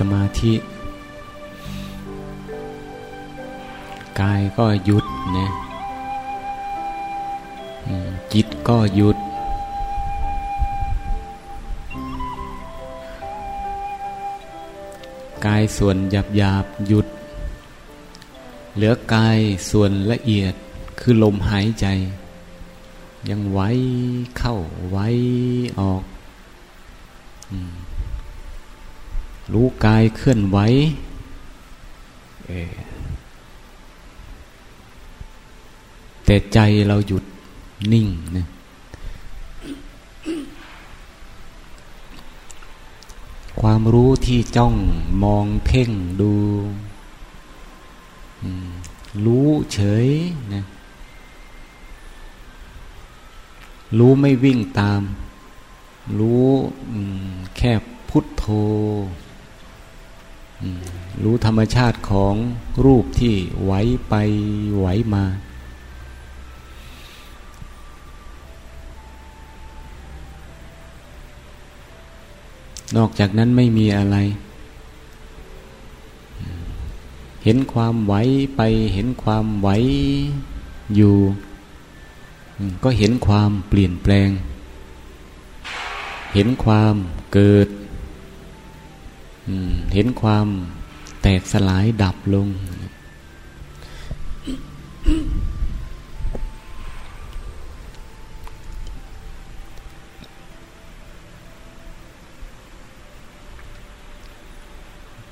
สมาธิกายก็หยุดนะจิตก็หยุดกายส่วนหยาบหยาบหยุดเหลือกายส่วนละเอียดคือลมหายใจยังไหวเข้าไหวออกรู้กายเคลื่อนไหวแต่ใจเราหยุดนิ่งนะความรู้ที่จ้องมองเพ่งดูรู้เฉยนะรู้ไม่วิ่งตามรู้แค่พุทโธรู้ธรรมชาติของรูปที่ไหวไปไหวมานอกจากนั้นไม่มีอะไรเห็นความไหวไปเห็นความไหวอยู่ก็เห็นความเปลี่ยนแปลงเห็นความเกิดเห็นความแตกสลายดับลง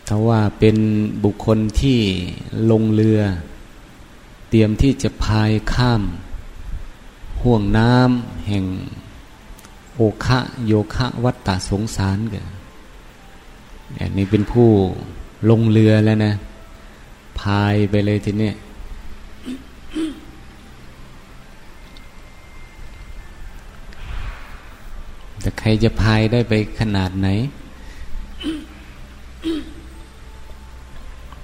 ถ้าว่าเป็นบุคคลที่ลงเรือเตรียมที่จะพายข้ามห่วงน้ำแห่งโอคะโยคะวัฏฏะสงสารกันอันนี้เป็นผู้ลงเรือแล้วนะพายไปเลยทีนี้แต่ใครจะพายได้ไปขนาดไหน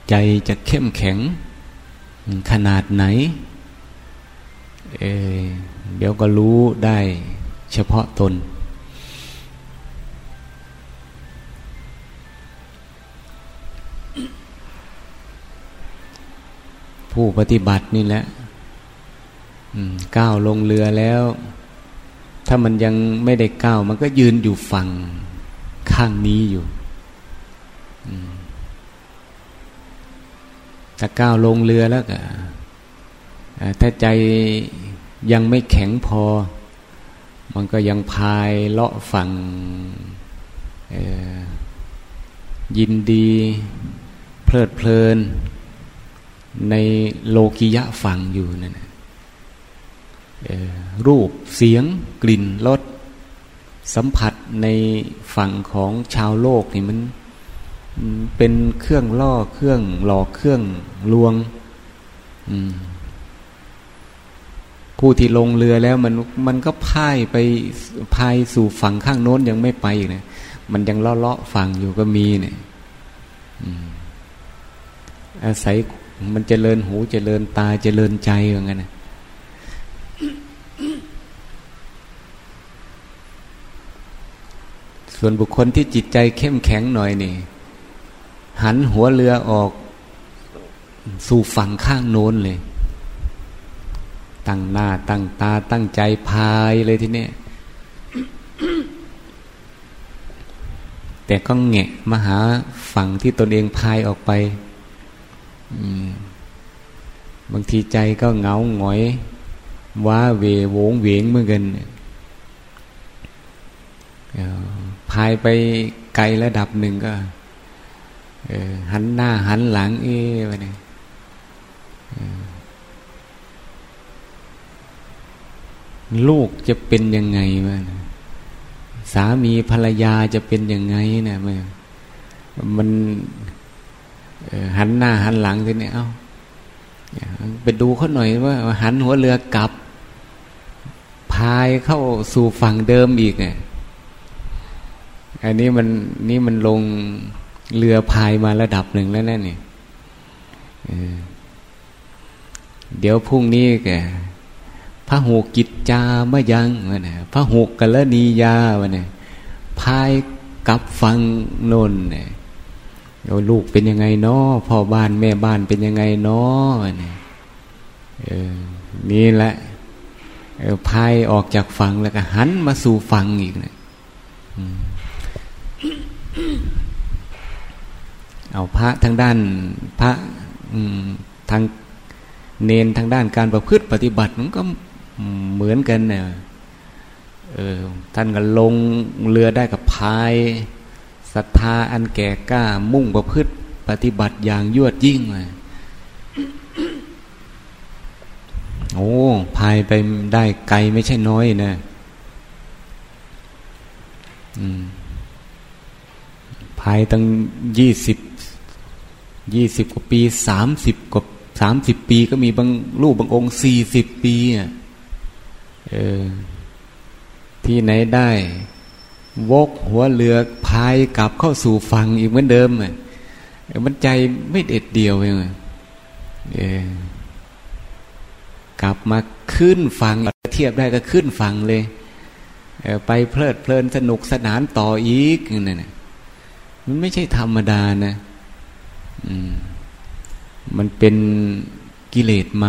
ใจจะเข้มแข็งขนาดไหนเดี๋ยวก็รู้ได้เฉพาะตนผู้ปฏิบัตินี่แหละก้าวลงเรือแล้วถ้ามันยังไม่ได้ก้าวมันก็ยืนอยู่ฝั่งข้างนี้อยู่ถ้าก้าวลงเรือแล้วก็ถ้าใจยังไม่แข็งพอมันก็ยังพายเลาะฝั่งยินดีเพลิดเพลินในโลกิยะฝั่งอยู่นั่นนะรูปเสียงกลิ่นรสสัมผัสในฝั่งของชาวโลกนี่มันเป็นเครื่องล่อเครื่องหลอกเครื่องลวงผู้ที่ลงเรือแล้วมันก็พายสู่ฝั่งข้างโน้นยังไม่ไปอีกนะมันยังเลาะๆฝั่งอยู่ก็มีเนี่ยอาศัยมันเจริญหูเจริญตาเจริญใจอย่างนั้นนะส่วนบุคคลที่จิตใจเข้มแข็งหน่อยนี่หันหัวเรือออกสู่ฝั่งข้างโน้นเลยตั้งหน้าตั้งตาตั้งใจพายเลยทีนี้ แต่ก็แงะมาหาฝั่งที่ตนเองพายออกไปบางทีใจก็เหงาหงอยว้าเวโหวงเหวงเหมือนกันพายไปไกลระดับหนึ่งก็หันหน้าหันหลังไปเนี่ยลูกจะเป็นยังไงบ้างสามีภรรยาจะเป็นยังไงนะมันหันหน้าหันหลังทีนี้เอาไปดูเขาหน่อยว่าหันหัวเรือกลับ พายเข้าสู่ฝั่งเดิมอีกเนี่ยอันนี้มันลงเรือพายมาระดับหนึ่งแล้วนั่นนี่เดี๋ยวพรุ่งนี้แกพหุกิจจามะยังวะเนี่ยพหุกลณียาวะเนี่ยพายกลับฝั่งโน่นเนี่ยลูกเป็นยังไงเนาะพ่อบ้านแม่บ้านเป็นยังไงเนาะเนี่ยนี่แหละพายออกจากฝั่งแล้วก็หันมาสู่ฝั่งอีกเนี่ยเอาพระทางด้านพระทางเนนทางด้านการประพฤติปฏิบัติมันก็เหมือนกันเนี่ยท่านก็ลงเรือได้กับพายศรัทธาอันแก่กล้ามุ่งประพฤติปฏิบัติอย่างยวดยิ่งเลยโอ้พายไปได้ไกลไม่ใช่น้อยนะพายตั้งยี่สิบกว่าปี30 ปีก็มีบางรูปบางองค์40 ปีอ่ะที่ไหนได้วกหัวเรือพายกลับเข้าสู่ฝั่งอีกเหมือนเดิมอ่ะมันใจไม่เด็ดเดียวเองกลับมาขึ้นฝั่งเทียบได้ก็ขึ้นฝั่งเลยไปเพลิดเพลินสนุกสนานต่ออีกนั่นน่ะมันไม่ใช่ธรรมดานะมันเป็นกิเลสม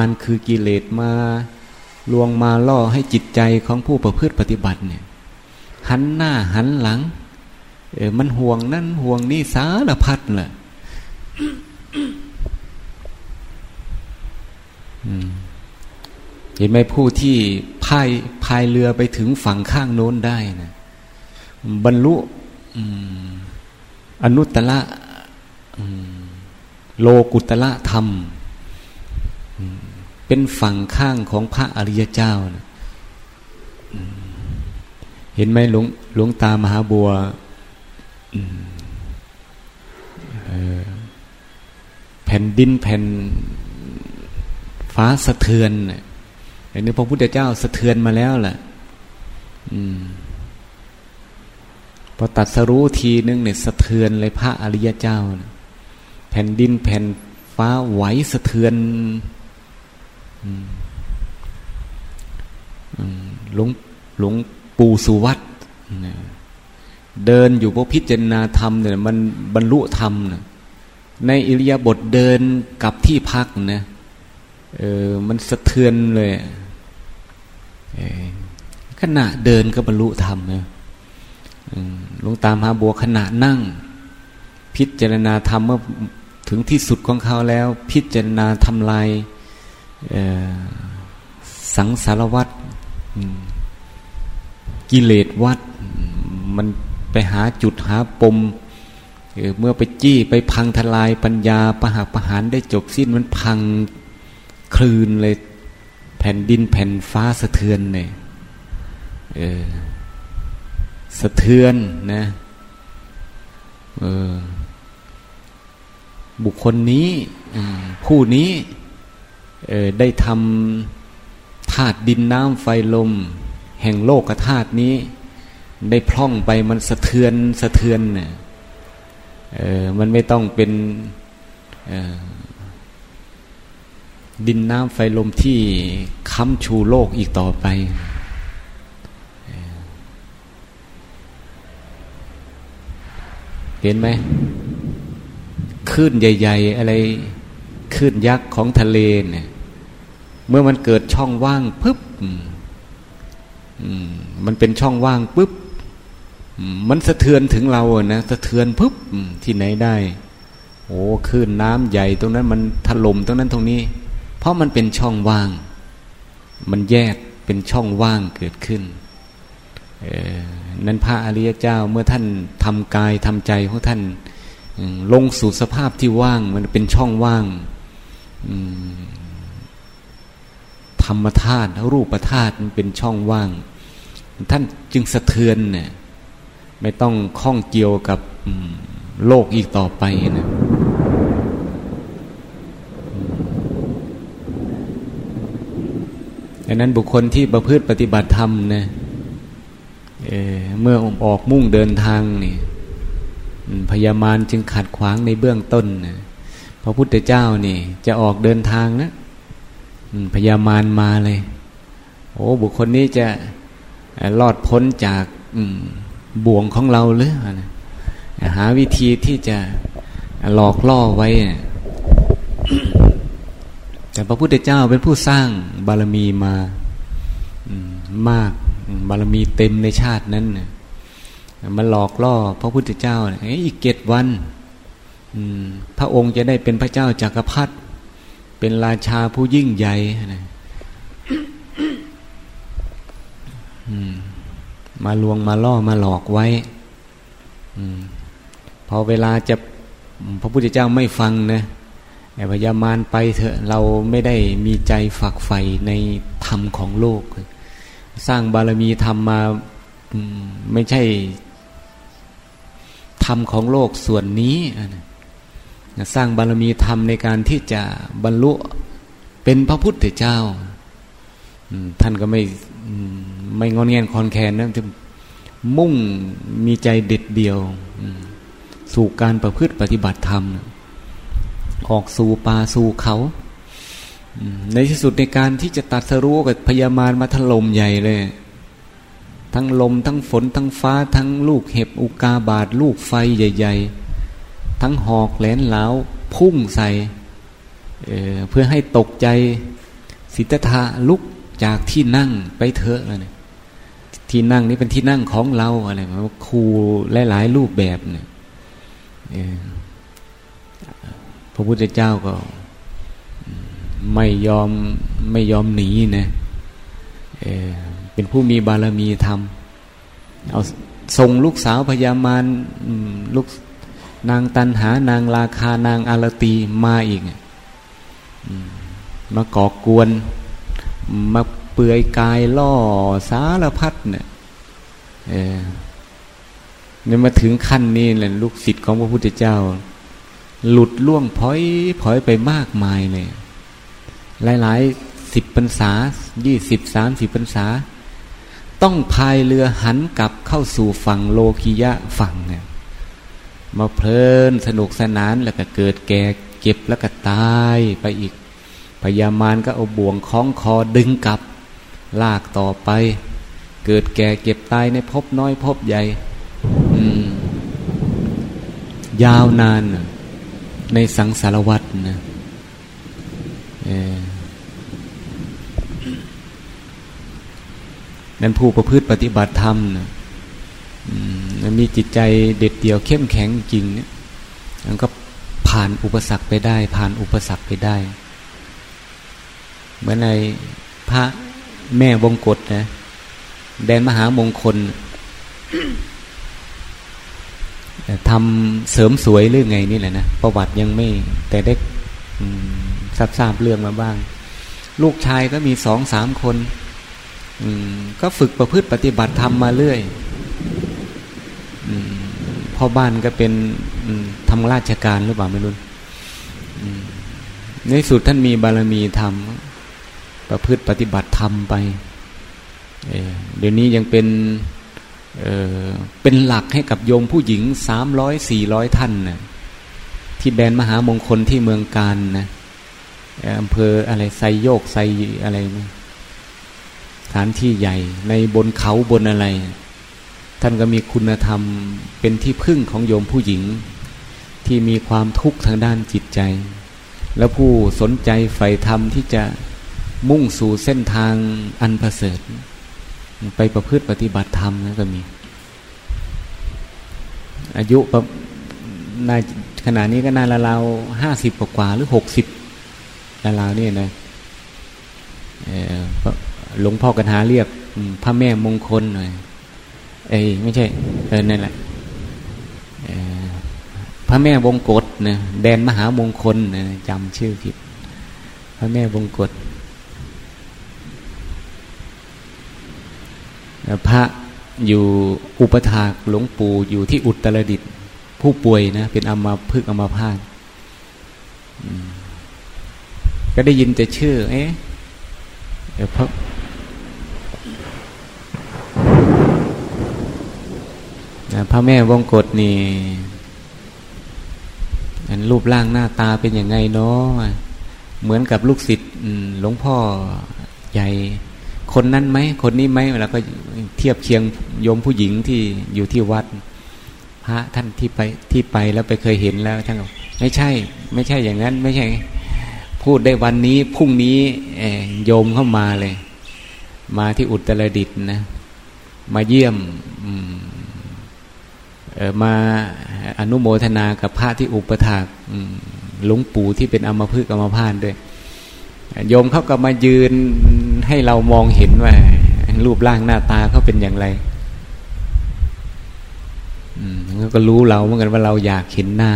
ารคือกิเลสมาลวงมาล่อให้จิตใจของผู้ประพฤติปฏิบัติเนี่ยหันหน้าหันหลังมันห่วงนั่นห่วงนี่สารพัดแหละเห็นไหมผู้ที่พายเรือไปถึงฝั่งข้างโน้นได้นะบรรลุอนุตตรโลกุตตรธรรมเป็นฝั่งข้างของพระอริยเจ้านะเห็นไหมหลวงตามหาบัวแผ่นดินแผ่นฟ้าสะเทือนอันนี้พระพุทธเจ้าสะเทือนมาแล้วล่ะพอตรัสรู้ทีนึงเนี่ยสะเทือนเลยพระอริยเจ้านะแผ่นดินแผ่นฟ้าไหวสะเทือนหลวงปู่สุวัตเดินอยู่พวกพิจารณาธรรมเนี่ยมันบรรลุธรรมนะในอิริยาบถเดินกลับที่พักนะมันสะเทือนเลยขณะเดินก็บรรลุธรรมนะหลวงตามหาบัวขณะนั่งพิจารณาธรรมเมื่อถึงที่สุดของเขาแล้วพิจารณาทำลายสังสารวัฏกิเลสวัฏมันไปหาจุดหาปมเมื่อไปจี้ไปพังทลายปัญญาประหักประหารได้จบสิ้นมันพังคลื่นเลยแผ่นดินแผ่นฟ้าสะเทือนเลยสะเทือนนะบุคคลนี้ผู้นี้ได้ทำธาตุดินน้ำไฟลมแห่งโลกธาตุนี้ได้พร่องไปมันสะเทือนเนี่ยมันไม่ต้องเป็นดินน้ำไฟลมที่ค้ำชูโลกอีกต่อไปเห็นไหมคลื่นใหญ่ๆอะไรคลื่นยักษ์ของทะเลเนี่ยเมื่อมันเกิดช่องว่างปุ๊บมันเป็นช่องว่างปุ๊บมันสะเทือนถึงเราอะนะสะเทือนปุ๊บที่ไหนได้โอ้คลื่นน้ำใหญ่ตรงนั้นมันถล่มตรงนั้นตรงนี้เพราะมันเป็นช่องว่างมันแยกเป็นช่องว่างเกิดขึ้นนั้นพระอริยเจ้าเมื่อท่านทำกายทำใจของท่านลงสู่สภาพที่ว่างมันเป็นช่องว่างธรรมธาตุรูปธาตุมันเป็นช่องว่างท่านจึงสะเทือนเนี่ยไม่ต้องข้องเกี่ยวกับโลกอีกต่อไปนะ ดังนั้นบุคคลที่ประพฤติปฏิบัติธรรมนะเมื่อออกมุ่งเดินทางนี่พญามารจึงขัดขวางในเบื้องต้นนะพระพุทธเจ้านี่จะออกเดินทางนะพญามารมาเลยโอ้บุคคลนี้จะรอดพ้นจากบ่วงของเราหรือหาวิธีที่จะหลอกล่อไว้ แต่พระพุทธเจ้าเป็นผู้สร้างบารมีมามากบารมีเต็มในชาตินั้นมาหลอกล่อพระพุทธเจ้าอีก7 วันพระองค์จะได้เป็นพระเจ้าจักรพรรดิเป็นราชาผู้ยิ่งใหญ่นะมาลวงมาล่อมาหลอกไว้พอเวลาจะพระพุทธเจ้าไม่ฟังนะพญามารไปเถอะเราไม่ได้มีใจฝักใฝ่ในธรรมของโลกสร้างบารมีธรรมมาไม่ใช่ธรรมของโลกส่วนนี้สร้างบารมีธรรมในการที่จะบรรลุเป็นพระพุทธเจ้าท่านก็ไม่งอนแงนคอนแคนนะมุ่งมีใจเด็ดเดี่ยวสู่การประพฤติปฏิบัติธรรมออกสู่ป่าสู่เขาในที่สุดในการที่จะตรัสรู้กับพญามารมาถล่มใหญ่เลยทั้งลมทั้งฝนทั้งฟ้าทั้งลูกเห็บอุกาบาตลูกไฟใหญ่ๆทั้งหอกแหลนเหลาพุ่งใส่เพื่อให้ตกใจสิทธัตถะลุกจากที่นั่งไปเถอะเลยที่นั่งนี้เป็นที่นั่งของเราอะไรครูหลายๆรูปแบบเนี่ยพระพุทธเจ้าก็ไม่ยอมหนีนะเป็นผู้มีบารมีธรรมเอาส่งลูกสาวพญามารลูกนางตันหานางราคานางอารตีมาอีกมาก่อกวนมาเปลือยกายล่อสารพัดเนี่ยมาถึงขั้นนี้แหละลูกศิษย์ของพระพุทธเจ้าหลุดล่วงพ้อยไปมากมายเลยหลายๆ10 พรรษา20-30 พรรษาต้องพายเรือหันกลับเข้าสู่ฝั่งโลกิยะฝั่งเนี่ยมาเพลินสนุกสนานแล้วก็เกิดแก่เก็บแล้วก็ตายไปอีกพญามารก็เอาบ่วงคล้องคอดึงกลับลากต่อไปเกิดแก่เก็บตายในภพน้อยภพใหญ่ยาวนานในสังสารวัฏนะนั้นผู้ประพฤติปฏิบัติธรรมนะมีจิตใจเด็ดเดี่ยวเข้มแข็งจริงนะมันก็ผ่านอุปสรรคไปได้เหมือนในพระแม่วงกฏนะแดนมหามงคลทำเสริมสวยหรือไงนี่แหละนะประวัติยังไม่แต่ได้ทราบเรื่องมาบ้างลูกชายก็มี 2-3 คนก็ฝึกประพฤติปฏิบัติธรรมมาเรื่อยพ่อบ้านก็เป็นทำราชการหรือเปล่าไม่รู้ในสุดท่านมีบารมีธรรมประพฤติปฏิบัติธรรมไปเดี๋ยวนี้ยังเป็นหลักให้กับโยมผู้หญิง300-400 ท่านนะที่แดนมหามงคลที่เมืองกาญนะอำเภออะไรไซโยกไซอะไรนะสถานที่ใหญ่ในบนเขาบนอะไรท่านก็มีคุณธรรมเป็นที่พึ่งของโยมผู้หญิงที่มีความทุกข์ทางด้านจิตใจและผู้สนใจใฝ่ธรรมที่จะมุ่งสู่เส้นทางอันประเสริฐไปประพฤติปฏิบัติธรรมนะก็มีอายุขณะนี้ก็น่าละราว50 กว่าหรือ60ละราวนี่นะหลวงพ่อกฐาเรียกพระแม่มงคลหน่อยไม่ใช่นั่นแหละพระแม่วงกฏนะแดนมหามงคลนะจำชื่อผิดพระแม่วงกฏพระอยู่อุปถากหลวงปู่อยู่ที่อุตรดิตถ์ผู้ป่วยนะเป็นอัมพาตก็ได้ยินแต่ชื่อพระ พระแม่วงกฏนี่รูปร่างหน้าตาเป็นยังไงเนาะเหมือนกับลูกศิษย์หลวงพ่อใหญ่คนนั้นไหมคนนี้ไหมเราก็เทียบเคียงโยมผู้หญิงที่อยู่ที่วัดพระท่านที่ไปแล้วไปเคยเห็นแล้วท่านบอกไม่ใช่อย่างนั้นไม่ใช่พูดได้วันนี้พรุ่งนี้โยมเข้ามาเลยมาที่อุตรดิตถ์นะมาเยี่ยมมาอนุโมทนากับพระที่อุปถากหลวงปู่ที่เป็นอัมพฤกษ์อัมพาตด้วยโยมเขาก็มายืนให้เรามองเห็นว่ารูปร่างหน้าตาเขาเป็นอย่างไรเขาก็รู้เราเหมือนกันว่าเราอยากเห็นหน้า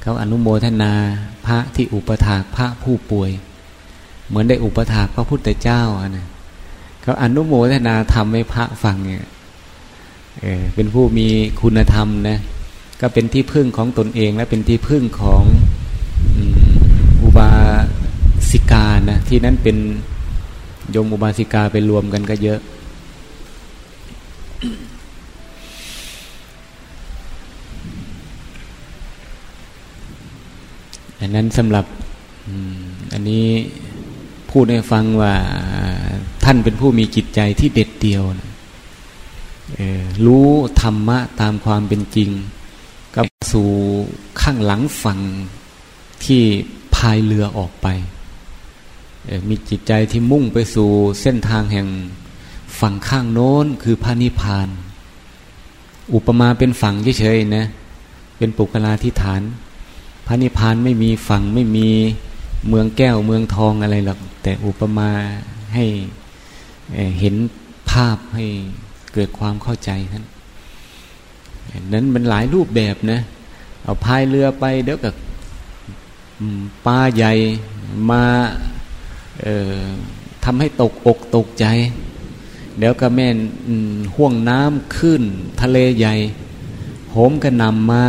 เขาอนุโมทนาพระที่อุปถากพระผู้ป่วยเหมือนได้อุปถากพระพุทธเจ้านะเขาอนุโมทนาทำให้พระฟังเนี่ยเป็นผู้มีคุณธรรมนะก็เป็นที่พึ่งของตนเองและเป็นที่พึ่งของอุบาสิกานะที่นั้นเป็นโยมอุบาสิกาไปรวมกันก็เยอะอันนั้นสำหรับอันนี้พูดให้ฟังว่าท่านเป็นผู้มีจิตใจที่เด็ดเดี่ยวนะรู้ธรรมะตามความเป็นจริงกับสู่ข้างหลังฝั่งที่พายเรือออกไปมีจิตใจที่มุ่งไปสู่เส้นทางแห่งฝั่งข้างโน้นคือพระนิพพานอุปมาเป็นฝั่งเฉยๆนะเป็นปุกลาธิฐานพระนิพพานไม่มีฝั่งไม่มีเมืองแก้วเมืองทองอะไรหรอกแต่อุปมาให้เห็นภาพให้เกิดความเข้าใจท่านนั้นมันหลายรูปแบบนะเอาพายเรือไปเดี๋ยวกับปลาใหญ่มาทำให้ตกอกตกใจเดี๋ยวก็แม่นห่วงน้ำขึ้นทะเลใหญ่โหมกระหน่ำมา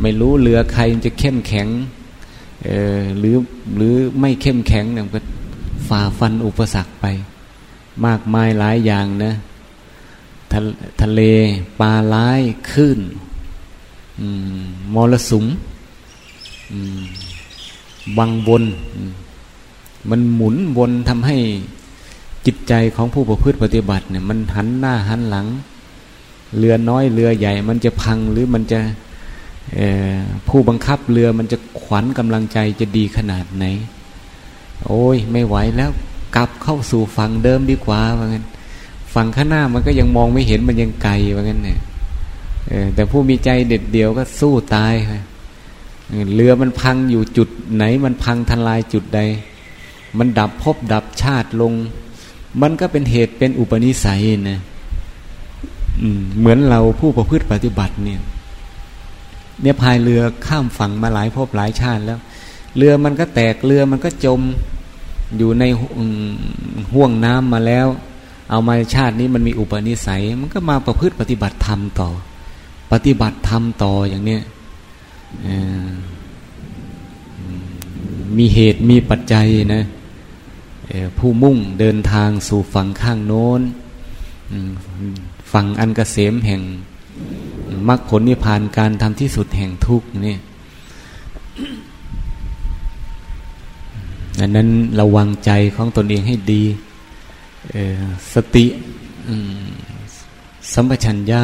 ไม่รู้เรือใครจะเข้มแข็งหรือไม่เข้มแข็งเนี่ยก็ฝ่าฟันอุปสรรคไปมากมายหลายอย่างนะทะเลปลาร้ายคลื่นมรสุมวังวนมันหมุนวนทำให้จิตใจของผู้ประพฤติปฏิบัติเนี่ยมันหันหน้าหันหลังเรือน้อยเรือใหญ่มันจะพังหรือมันจะผู้บังคับเรือมันจะขวัญกำลังใจจะดีขนาดไหนโอ้ยไม่ไหวแล้วกลับเข้าสู่ฝั่งเดิมดีกว่าว่างั้นฝั่งข้างหน้ามันก็ยังมองไม่เห็นมันยังไกลว่างั้นเนี่ยแต่ผู้มีใจเด็ดเดี่ยวก็สู้ตายเรือมันพังอยู่จุดไหนมันพังทลายจุดใดมันดับภพดับชาติลงมันก็เป็นเหตุเป็นอุปนิสัยนะเหมือนเราผู้ประพฤติปฏิบัติเนี่ยพายเรือข้ามฝั่งมาหลายภพหลายชาติแล้วเรือมันก็แตกเรือมันก็จมอยู่ในห่วงน้ำมาแล้วเอามาชาตินี้มันมีอุปนิสัยมันก็มาประพฤติปฏิบัติธรรมต่อปฏิบัติธรรมต่ออย่างนี้มีเหตุมีปัจจัยนะผู้มุ่งเดินทางสู่ฝั่งข้างโน้นฝั่งอันเกษมแห่งมรรคผลนิพพานการทำที่สุดแห่งทุกข์นี่อันนั้นระวังใจของตนเองให้ดีสติสัมปชัญญะ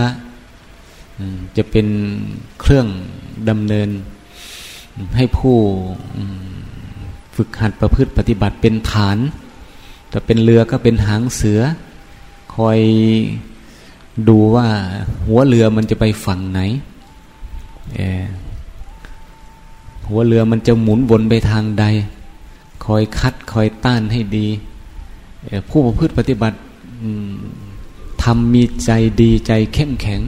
จะเป็นเครื่องดำเนินให้ผู้ฝึกหัดประพฤติปฏิบัติเป็นฐานแต่เป็นเรือก็เป็นหางเสือคอยดูว่าหัวเรือมันจะไปฝั่งไหนหัวเรือมันจะหมุนวนไปทางใดคอยคัดคอยต้านให้ดีผู้ประพฤติปฏิบัติทำมีใจดีใจเข้มแข็ง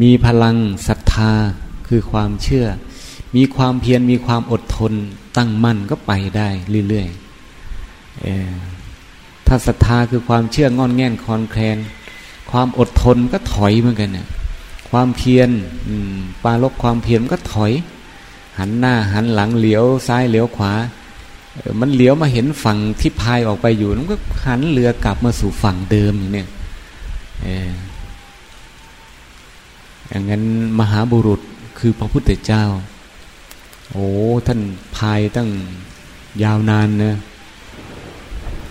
มีพลังศรัทธาคือความเชื่อมีความเพียรมีความอดทนตั้งมั่นก็ไปได้เรื่อยๆถ้าศรัทธาคือความเชื่องอนแง่นคลอนแคลนความอดทนก็ถอยเหมือนกันเนี่ยความเพียรปราลบความเพียรก็ถอยหันหน้าหันหลังเหลียวซ้ายเหลียวขวามันเหลียวมาเห็นฝั่งที่พายออกไปอยู่มันก็หันเรือกลับมาสู่ฝั่งเดิมอย่างนี้ อย่างนั้นมหาบุรุษคือพระพุทธเจ้าโอ้ท่านพายตั้งยาวนานนะ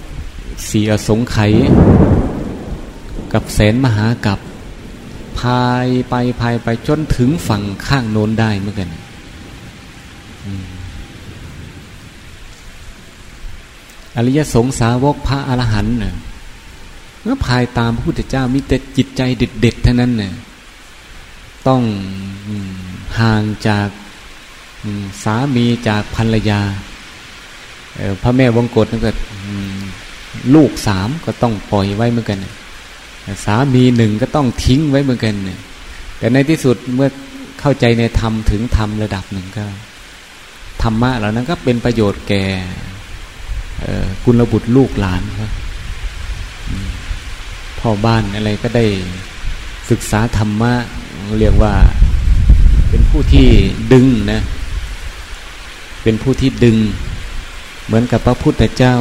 4 อสงไขยกับแสนมหากัปพายไปจนถึงฝั่งข้างโน้นได้เหมือนกันอริยสงฆ์สาวกพระอรหันต์เนี่ยเมื่อพายตามพระพุทธเจ้ามีแต่จิตใจเด็ดๆทั้งนั้นเนี่ยต้องห่างจากสามีจากภรรยาพระแม่วงกตนั่นก็ลูก3ก็ต้องปล่อยไว้เหมือนกันสามี1ก็ต้องทิ้งไว้เหมือนกันแต่ในที่สุดเมื่อเข้าใจในธรรมถึงธรรมระดับหนึ่งก็ธรรมะเหล่านั้นก็เป็นประโยชน์แก่กุลบุตรลูกหลานครับพ่อบ้านอะไรก็ได้ศึกษาธรรมะเรียกว่าเป็นผู้ที่ดึงนะเป็นผู้ที่ดึงเหมือนกับพระพุทธเจ้า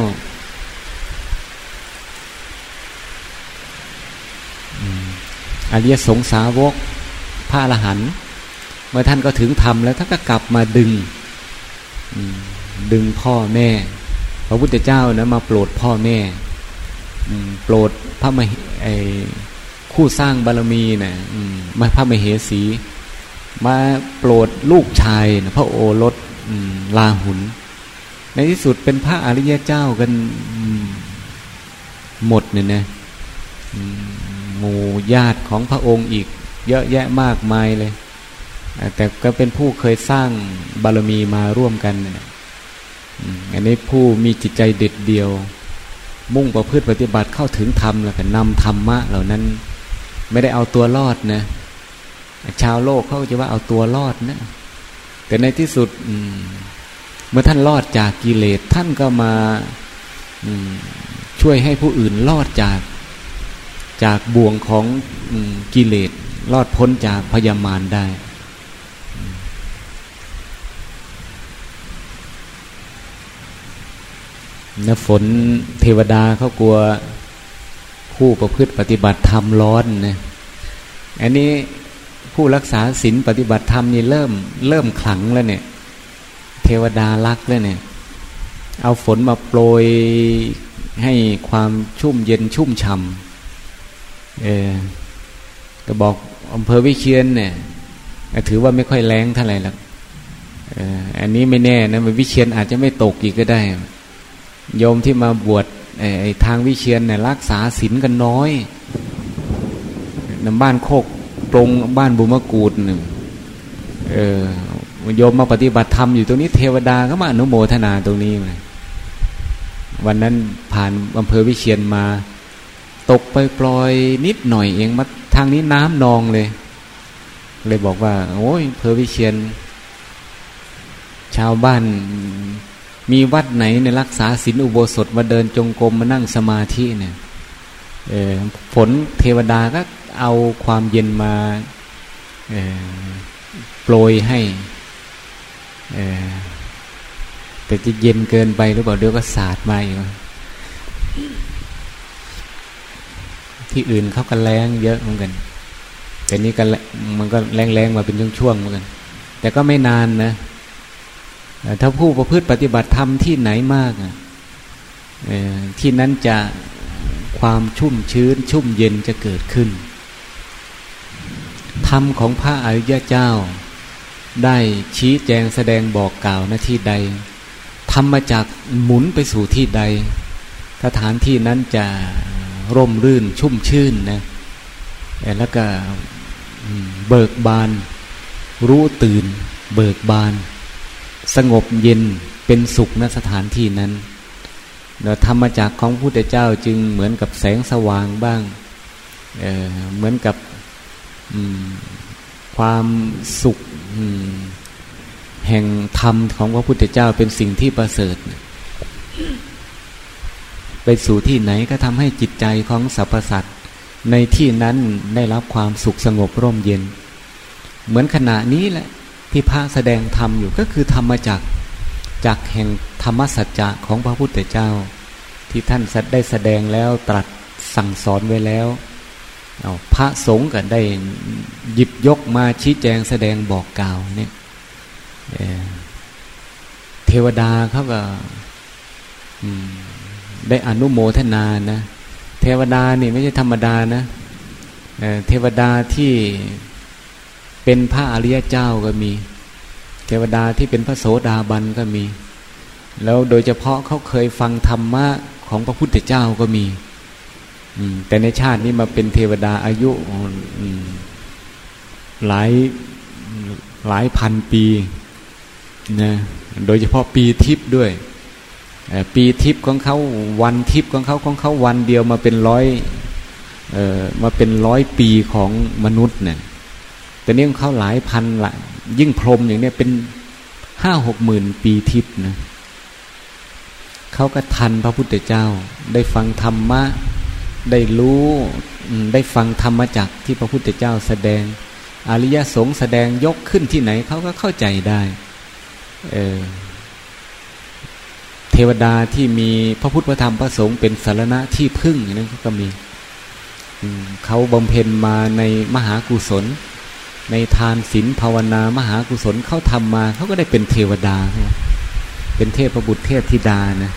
อริยสงฆ์สาวกพระอรหันต์เมื่อท่านก็ถึงธรรมแล้วท่านก็กลับมาดึงพ่อแม่พระพุทธเจ้านะมาโปรดพ่อแม่โปรดพระมเหคู่สร้างบารมีนะมาพระมเหสีมาโปรดลูกชายนะพระโอรสลาหุนในที่สุดเป็นพระอริยเจ้ากันหมดเนี่ยนะหมู่ญาติของพระองค์อีกเยอะแยะมากมายเลยแต่ก็เป็นผู้เคยสร้างบารมีมาร่วมกันนะอันนี้ผู้มีจิตใจเด็ดเดียวมุ่งประพฤติปฏิบัติเข้าถึงธรรมแล้วก็นำธรรมะเหล่านั้นไม่ได้เอาตัวรอดนะชาวโลกเขาจะว่าเอาตัวรอดนะแต่ในที่สุดเมื่อท่านรอดจากกิเลสท่านก็มาช่วยให้ผู้อื่นรอดจากบ่วงของกิเลสรอดพ้นจากพยามารได้น้ำฝนเทวดาเขากลัวผู้ประพฤติปฏิบัติธรรมร้อนนะอันนี้ผู้รักษาศีลปฏิบัติธรรมนี่เริ่มขลังแล้วเนี่ยเทวดารักแล้วเนี่ยเอาฝนมาโปรยให้ความชุ่มเย็นชุ่มฉ่ำก็บอกอำเภอวิเชียรเนี่ยถือว่าไม่ค่อยแรงเท่าไหร่หรอกอันนี้ไม่แน่นะวิเชียรอาจจะไม่ตกอีกก็ได้โยมที่มาบวชทางวิเชียรเนี่ยรักษาศีลกันน้อยนำบ้านโคกปรงบ้านบุมกูดหนึ่งโยมมาปฏิบัติธรรมอยู่ตรงนี้เทวดาก็มาอนุโมทนาตรงนี้เลยวันนั้นผ่านอำเภอวิเชียรมาตกไปปล่อยนิดหน่อยเองมาทางนี้น้ำนองเลยบอกว่าโอ้ยอำเภอวิเชียรชาวบ้านมีวัดไหนในรักษาศีลอุโบสถมาเดินจงกรมมานั่งสมาธิเนี่ยฝนเทวดาก็เอาความเย็นมาโปรยให้แต่จะเย็นเกินไปหรือเปล่าเดี๋ยวก็สาดมาอีกที่อื่นเขาก็แรงเยอะเหมือนกันแต่นี้ก็มันก็แรงๆมาเป็นช่วงๆเหมือนกันแต่ก็ไม่นานนะถ้าผู้ประพฤติปฏิบัติธรรมที่ไหนมากที่นั้นจะความชุ่มชื้นชุ่มเย็นจะเกิดขึ้นธรรมของพระอริยเจ้าได้ชี้แจงแสดงบอกกล่าวณที่ใดธรรมจักรหมุนไปสู่ที่ใดสถานที่นั้นจะร่มรื่นชุ่มชื่นนะแล้วก็เบิกบานรู้ตื่นเบิกบานสงบเย็นเป็นสุขณสถานที่นั้นธรรมจักรของพระพุทธเจ้าจึงเหมือนกับแสงสว่างบ้างเหมือนกับความสุขแห่งธรรมของพระพุทธเจ้าเป็นสิ่งที่ประเสริฐไปสู่ที่ไหนก็ทำให้จิตใจของสรรพสัตว์ในที่นั้นได้รับความสุขสงบร่มเย็นเหมือนขณะนี้แหละที่พระแสดงธรรมอยู่ก็คือธรรมจักรแห่งธรรมสัจจะของพระพุทธเจ้าที่ท่านได้แสดงแล้วตรัสสั่งสอนไว้แล้ว เอาพระสงฆ์ก็ได้หยิบยกมาชี้แจงแสดงบอกกล่าวเนี่ยเทวดาเขาก็ได้อนุโมทนานะเทวดานี่ไม่ใช่ธรรมดานะเทวดาที่เป็นพระอริยเจ้าก็มีเทวดาที่เป็นพระโสดาบันก็มีแล้วโดยเฉพาะเขาเคยฟังธรรมะของพระพุทธเจ้าก็มีแต่ในชาตินี้มาเป็นเทวดาอายุหลายพันปีนะโดยเฉพาะปีทิพย์ด้วยปีทิพย์ของเขาวันทิพย์ของเขาวันเดียวมาเป็นร้อยปีของมนุษย์เนี่ยแต่นี่ของเขาหลายพันละยิ่งพรหมอย่างเนี้ยเป็น 50,000-60,000 ปีทิพย์นะเขาก็ทันพระพุทธเจ้าได้ฟังธรรมะได้รู้ได้ฟังธรรมจักที่พระพุทธเจ้าแสดงอริยสงฆ์แสดงยกขึ้นที่ไหนเขาก็เข้าใจได้เทวดาที่มีพระพุทธพระธรรมพระสงฆ์เป็นสรณะที่พึ่งนั้นก็มีเขาบำเพ็ญมาในมหากุศลในทานศีลภาวนามหากุศลเขาทำมาเขาก็ได้เป็นเทวดาเป็นเทพบุตรเทพธิดานะ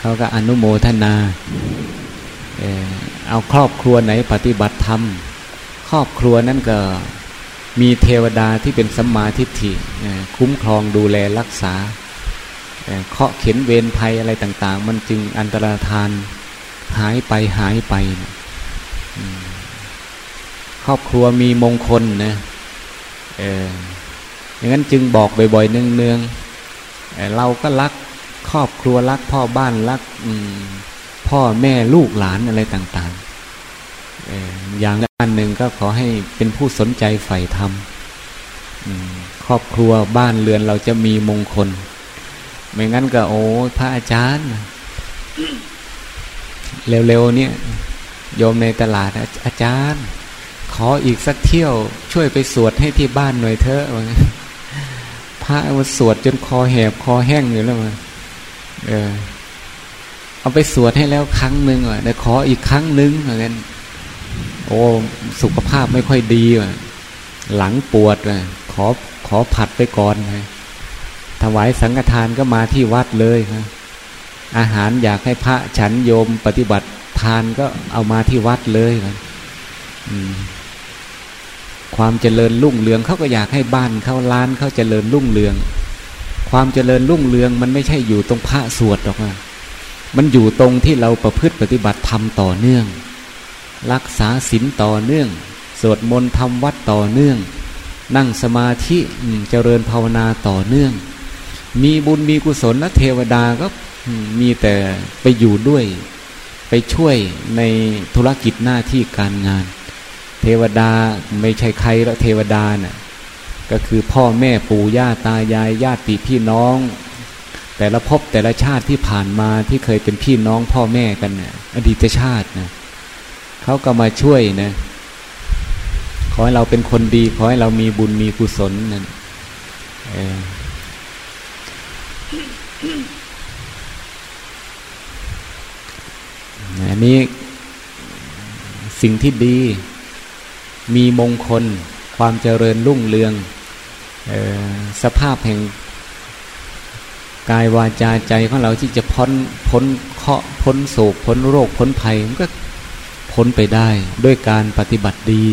เขาก็อนุโมทนาเอาครอบครัวไหนปฏิบัติธรรมครอบครัวนั้นก็มีเทวดาที่เป็นสัมมาทิฏฐิคุ้มครองดูแลรักษาเคาะเข็นเวรภัยอะไรต่างๆมันจึงอันตรธานหายไปนะครอบครัวมีมงคลนะอย่างนั้นจึงบอกบ่อยๆเนืองๆเราก็รักครอบครัวรักพ่อบ้านรักพ่อแม่ลูกหลานอะไรต่างๆอย่างอันหนึ่งก็ขอให้เป็นผู้สนใจใฝ่ธรรมครอบครัวบ้านเรือนเราจะมีมงคลไม่งั้นก็โอ้พระอาจารย์เร็วๆเนี่ยโยมในตลาดอาจารย์ขออีกสักเที่ยวช่วยไปสวดให้ที่บ้านหน่อยเถอะพระมาสวดจนคอแหบคอแห้งอยู่แล้วมาเอาไปสวดให้แล้วครั้งหนึ่งว่ะแต่ขออีกครั้งหนึ่งอะไรกันโอ้สุขภาพไม่ค่อยดีว่ะหลังปวดว่ะขอผัดไปก่อนไงถวายสังฆทานก็มาที่วัดเลยนะอาหารอยากให้พระฉันโยมปฏิบัติทานก็เอามาที่วัดเลยนะความเจริญรุ่งเรืองเขาก็อยากให้บ้านเขาร้านเขาเจริญรุ่งเรืองความเจริญรุ่งเรืองมันไม่ใช่อยู่ตรงพระสวดหรอกนะมันอยู่ตรงที่เราประพฤติปฏิบัติธรรมต่อเนื่องรักษาศีลต่อเนื่องสวดมนต์ทำวัดต่อเนื่องนั่งสมาธิเจริญภาวนาต่อเนื่องมีบุญมีกุศลและเทวดาก็มีแต่ไปอยู่ด้วยไปช่วยในธุรกิจหน้าที่การงานเทวดาไม่ใช่ใครละเทวดาน่ะก็คือพ่อแม่ปู่ย่าตายายญาติพี่น้องแต่ละภพแต่ละชาติที่ผ่านมาที่เคยเป็นพี่น้องพ่อแม่กันนะอดีตชาตินะเขาก็มาช่วยนะขอให้เราเป็นคนดีขอให้เรามีบุญมีกุศลนั่นอันนี้สิ่งที่ดีมีมงคลความเจริญรุ่งเรืองสภาพแห่งกายวาจาใจของเราที่จะพ้นเคราะห์พ้นโศกพ้นโรคพ้นภัยมันก็พ้นไปได้ด้วยการปฏิบัติดี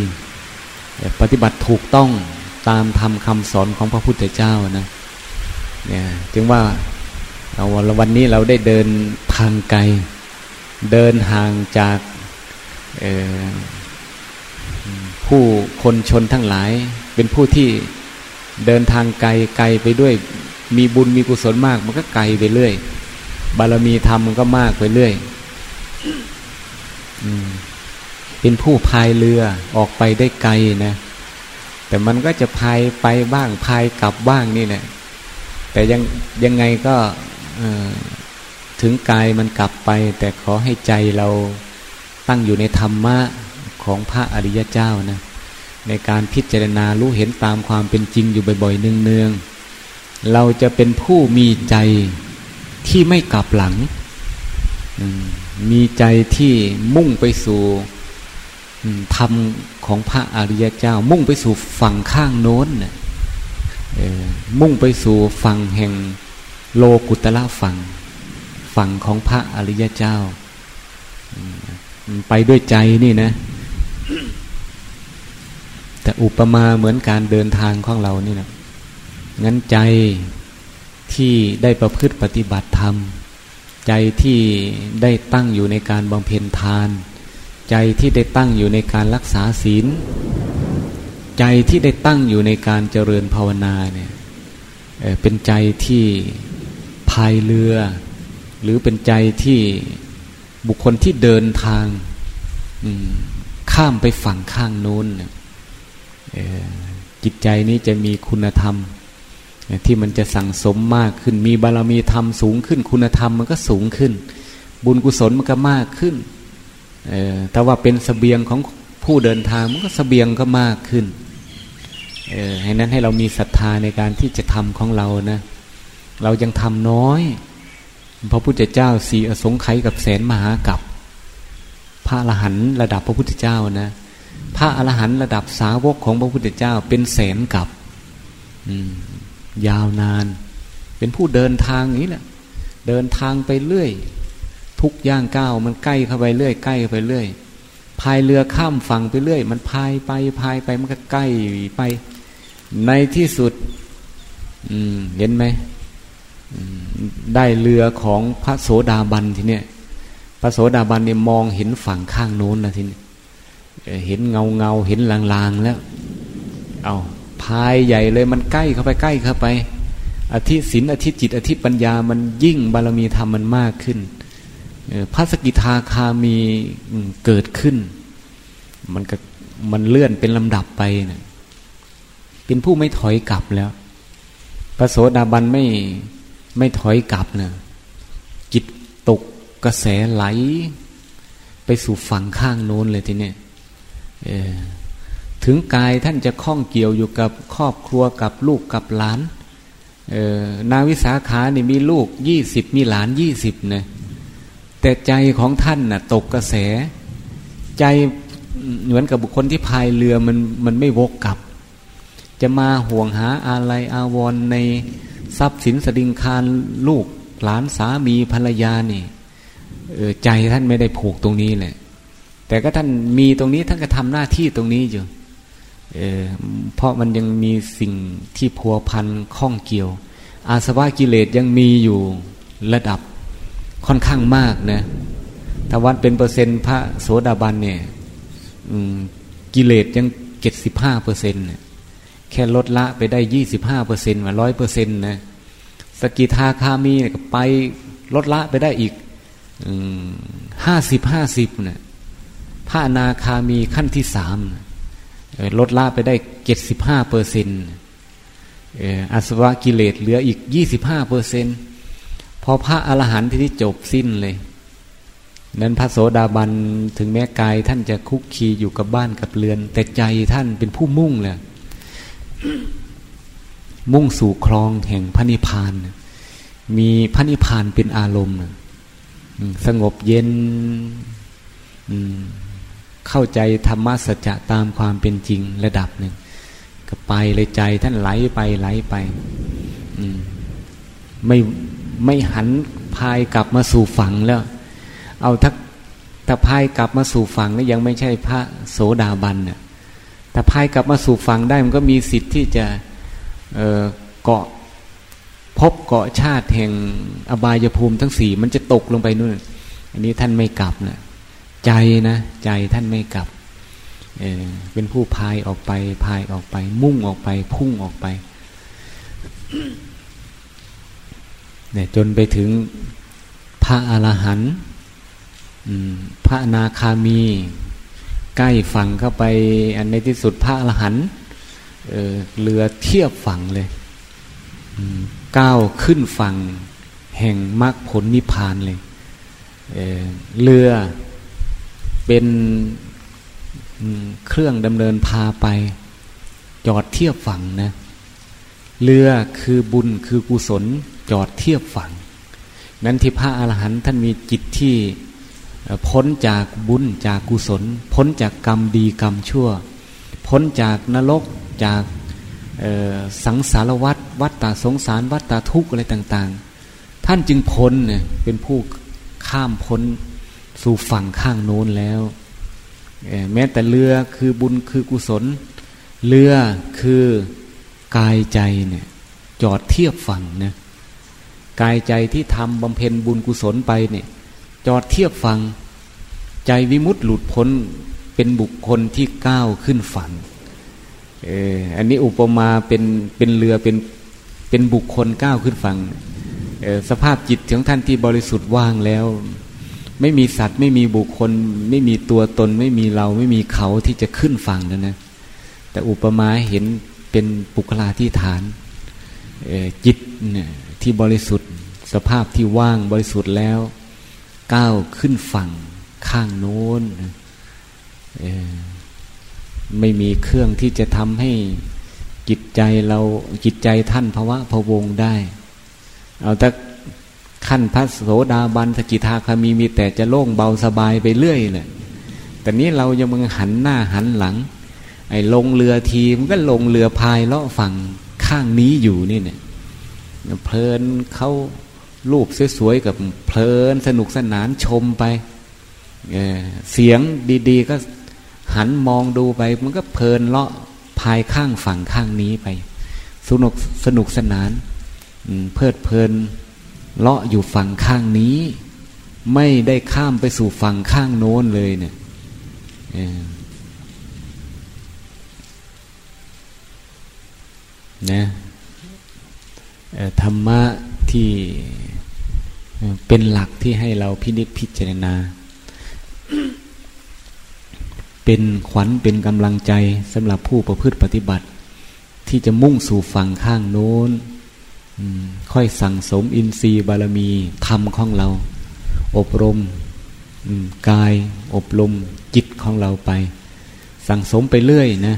ปฏิบัติถูกต้องตามธรรมคำสอนของพระพุทธเจ้านะเนี่ยจึงว่าวันนี้เราได้เดินทางไกลเดินห่างจากผู้คนชนทั้งหลายเป็นผู้ที่เดินทางไกลไปด้วยมีบุญมีกุศลมากมันก็ไกลไปเรื่อยบารมีธรรมมันก็มากไปเรื่อยเป็นผู้พายเรือออกไปได้ไกลนะแต่มันก็จะพายไปบ้างพายกลับบ้างนี่แหละแต่ยังไงก็ถึงกายมันกลับไปแต่ขอให้ใจเราตั้งอยู่ในธรรมะของพระอริยเจ้านะในการพิจารณารู้เห็นตามความเป็นจริงอยู่บ่อยๆเนืองๆเราจะเป็นผู้มีใจที่ไม่กลับหลัง มีใจที่มุ่งไปสู่ธรรมของพระอริยเจ้ามุ่งไปสู่ฝั่งข้างโน้นมุ่งไปสู่ฝั่งแห่งโลกุตระฝั่งของพระอริยเจ้าไปด้วยใจนี่นะแต่อุปมาเหมือนการเดินทางของเรานี่นะงั้นใจที่ได้ประพฤติปฏิบัติธรรมใจที่ได้ตั้งอยู่ในการบำเพ็ญทานใจที่ได้ตั้งอยู่ในการรักษาศีลใจที่ได้ตั้งอยู่ในการเจริญภาวนาเนี่ยเป็นใจที่พายเรือหรือเป็นใจที่บุคคลที่เดินทางข้ามไปฝั่งข้างโน้นจิตใจนี้จะมีคุณธรรมที่มันจะสั่งสมมากขึ้นมีบารมีธรรมสูงขึ้นคุณธรรมมันก็สูงขึ้นบุญกุศลมันก็มากขึ้นแต่ว่าเป็นเสบียงของผู้เดินทางมันก็เสบียงก็มากขึ้นให้นั้นให้เรามีศรัทธาในการที่จะทำของเรานะเรายังทำน้อยพระพุทธเจ้าสี่อสงไขยกับแสนมหากัปพระอรหันต์ระดับพระพุทธเจ้านะพระอรหันต์ระดับสาวกของพระพุทธเจ้าเป็นแสนกัปยาวนานเป็นผู้เดินทางนี้แหละเดินทางไปเรื่อยทุกย่างก้าวมันใกล้เข้าไปเรื่อยใกล้เข้าไปเรื่อยพายเรือข้ามฝั่งไปเรื่อยมันพายไปพายไปมันก็ใกล้ไปในที่สุดเห็นไหมได้เรือของพระโสดาบันทีเนี้ยพระโสดาบันเนี่ยมองเห็นฝั่งข้างโน้นนะทีนี้เห็นเงาเห็นลางๆแล้วเอาพายใหญ่เลยมันใกล้เข้าไปใกล้เข้าไปอธิศีลอธิจิตอธิปัญญามันยิ่งบารมีธรรมมันมากขึ้นพระสกิทาคามีเกิดขึ้นมันเลื่อนเป็นลำดับไปนะเป็นผู้ไม่ถอยกลับแล้วพระโสดาบันไม่ถอยกลับนะจิตตกกระแสไหลไปสู่ฝั่งข้างโน้นเลยทีเนี้ยถึงกายท่านจะข้องเกี่ยวอยู่กับครอบครัวกับลูกกับหลานนาวิสาขานี่มีลูก20มีหลาน20นะแต่ใจของท่านน่ะตกกระแสใจเหมือนกับบุคคลที่พายเรือมันไม่วกกลับจะมาห่วงหาอะไรอาวรณ์ในทรัพย์สินสดิงคารลูกหลานสามีภรรยานี่ใจท่านไม่ได้ผูกตรงนี้แหละแต่ก็ท่านมีตรงนี้ท่านก็ทำหน้าที่ตรงนี้อยู่เพราะมันยังมีสิ่งที่พัวพันข้องเกี่ยวอาสวะกิเลสยังมีอยู่ระดับค่อนข้างมากนะถ้าวัดเป็นเปอร์เซ็นต์พระโสดาบันเนี่ยกิเลสยัง 75% นะแค่ลดละไปได้ 25% มา 100% นะสกิทาคามีเนี่ยก็ไปลดละไปได้อีก50-50 นะพระอนาคามีขั้นที่3ลดละไปได้ 75% อาสวะกิเลสเหลืออีก 25%พอพระอรหันต์ที่นี้จบสิ้นเลยนั้นพระโสดาบันถึงแม้กายท่านจะคุกคีอยู่กับบ้านกับเรือนแต่ใจท่านเป็นผู้มุ่งเลย มุ่งสู่คลองแห่งพระนิพพานมีพระนิพพานเป็นอารมณ์สงบเย็นเข้าใจธรรมสัจจะตามความเป็นจริงระดับหนึ่งก็ไปเลยใจท่านไหลไปไม่หันพายกลับมาสู่ฝั่งแล้วเอาถ้าพายกลับมาสู่ฝั่งแล้วยังไม่ใช่พระโสดาบันเนี่ยถ้าพายกลับมาสู่ฝั่งได้มันก็มีสิทธิ์ที่จะเกาะพบเกาะชาติแห่งอบายภูมิทั้ง4มันจะตกลงไปนู่นอันนี้ท่านไม่กลับนะใจท่านไม่กลับเป็นผู้พายออกไปมุ่งออกไปพุ่งออกไป เนี่ยจนไปถึงพระอรหันต์พระอนาคามีใกล้ฝั่งเข้าไปอันในที่สุดพระอรหันต์เรือเทียบฝั่งเลยก้าวขึ้นฝั่งแห่งมรรคผลนิพพานเลย เรือเป็นเครื่องดำเนินพาไปจอดเทียบฝั่งนะเรือคือบุญคือกุศลจอดเทียบฝั่ง นั้นที่พระอรหันต์ท่านมีจิตที่พ้นจากบุญจากกุศลพ้นจากกรรมดีกรรมชั่วพ้นจากนรกจากสังสารวัฏวัฏฏะสงสารวัฏฏะทุกข์อะไรต่างๆท่านจึงพ้นเนี่ยเป็นผู้ข้ามพ้นสู่ฝั่งข้างโน้นแล้วแม้แต่เรือคือบุญคือกุศลเรือคือกายใจเนี่ยจอดเทียบฝั่งนะกายใจที่ทำบำเพ็ญบุญกุศลไปเนี่ยจอดเทียบฝั่งใจวิมุตติหลุดพ้นเป็นบุคคลที่ก้าวขึ้นฝั่งอันนี้อุปมาเป็นเรือเป็นบุคคลก้าวขึ้นฝั่งสภาพจิตของท่านที่บริสุทธิ์ว่างแล้วไม่มีสัตว์ไม่มีบุคคลไม่มีตัวตนไม่มีเราไม่มีเขาที่จะขึ้นฝั่งแล้วนะแต่อุปมาเห็นเป็นปุคลาธิฐานจิตที่บริสุทธิ์สภาพที่ว่างบริสุทธิ์แล้วก้าวขึ้นฝั่งข้างโน้นไม่มีเครื่องที่จะทำให้จิตใจเราจิตใจท่านภวะพะวงได้เอาแต่ขั้นพระโสดาบันสกิทาคามีมีแต่จะโล่งเบาสบายไปเรื่อยเลยแต่นี้เรายังมึงหันหน้าหันหลังไอ้ลงเรือทีมันก็ลงเรือพายเลาะฝั่งข้างนี้อยู่นี่เนี่ยเพลินเขารูปสวยๆกับเพลินสนุกสนานชมไปเสียงดีๆก็หันมองดูไปมันก็เพลินเลาะพายข้างฝั่งข้างนี้ไปสนุกสนานเพลิดเพลินเลาะอยู่ฝั่งข้างนี้ไม่ได้ข้ามไปสู่ฝั่งข้างโน้นเลยเนี่ยนะธรรมะที่เป็นหลักที่ให้เราพินิจพิจารณา เป็นขวัญเป็นกำลังใจสำหรับผู้ประพฤติปฏิบัติที่จะมุ่งสู่ฝั่งข้างโน้นค่อยสั่งสมอินทรีย์บารมีธรรมของเราอบรมกายอบรมจิตของเราไปสั่งสมไปเรื่อยนะ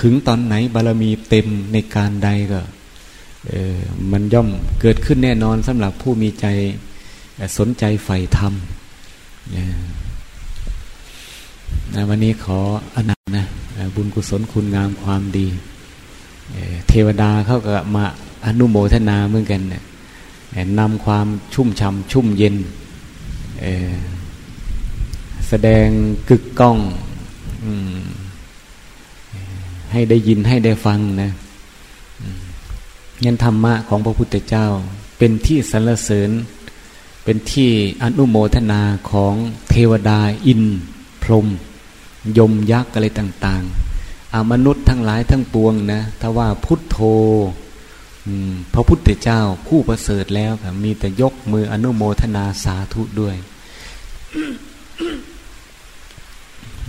ถึงตอนไหนบารมีเต็มในการใดก็มันย่อมเกิดขึ้นแน่นอนสำหรับผู้มีใจสนใจใฝ่ธรรมนะวันนี้ขออนันต์นะบุญกุศลคุณงามความดีเทวดาเขาก็มาอนุโมทนาเหมือนกันเนี่ยนำความชุ่มฉ่ำชุ่มเย็นแสดงกึกก้องให้ได้ยินให้ได้ฟังนะงั้นธรรมะของพระพุทธเจ้าเป็นที่สรรเสริญเป็นที่อนุโมทนาของเทวดาอินทร์พรหมยมยักษ์อะไรต่างๆมนุษย์ทั้งหลายทั้งปวงนะถ้าว่าพุทโธพระพุทธเจ้าผู้ประเสริฐแล้วมีแต่ยกมืออนุโมทนาสาธุด้วย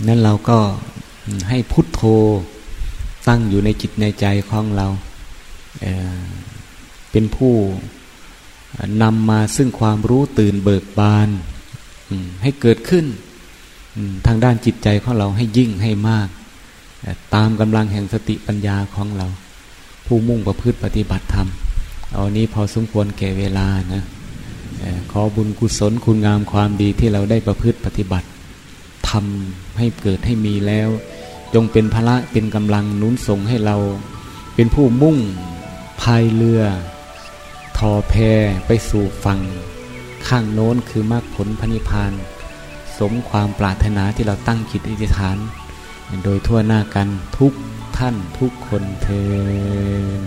นั้นเราก็ให้พุทโธตั้งอยู่ในจิตในใจของเรา เป็นผู้นำมาซึ่งความรู้ตื่นเบิกบานให้เกิดขึ้นทางด้านจิตใจของเราให้ยิ่งให้มากตามกำลังแห่งสติปัญญาของเราผู้มุ่งประพฤติปฏิบัติธรรมเอานี้พอสมควรแก่เวลานะขอบุญกุศลคุณงามความดีที่เราได้ประพฤติปฏิบัติทำให้เกิดให้มีแล้วจงเป็นพละเป็นกำลังหนุนส่งให้เราเป็นผู้มุ่งพายเรือทอแพไปสู่ฝั่งข้างโน้นคือมรรคผลพระนิพพานสมความปรารถนาที่เราตั้งจิตอธิษฐานโดยทั่วหน้ากันทุกท่านทุกคนเทอญ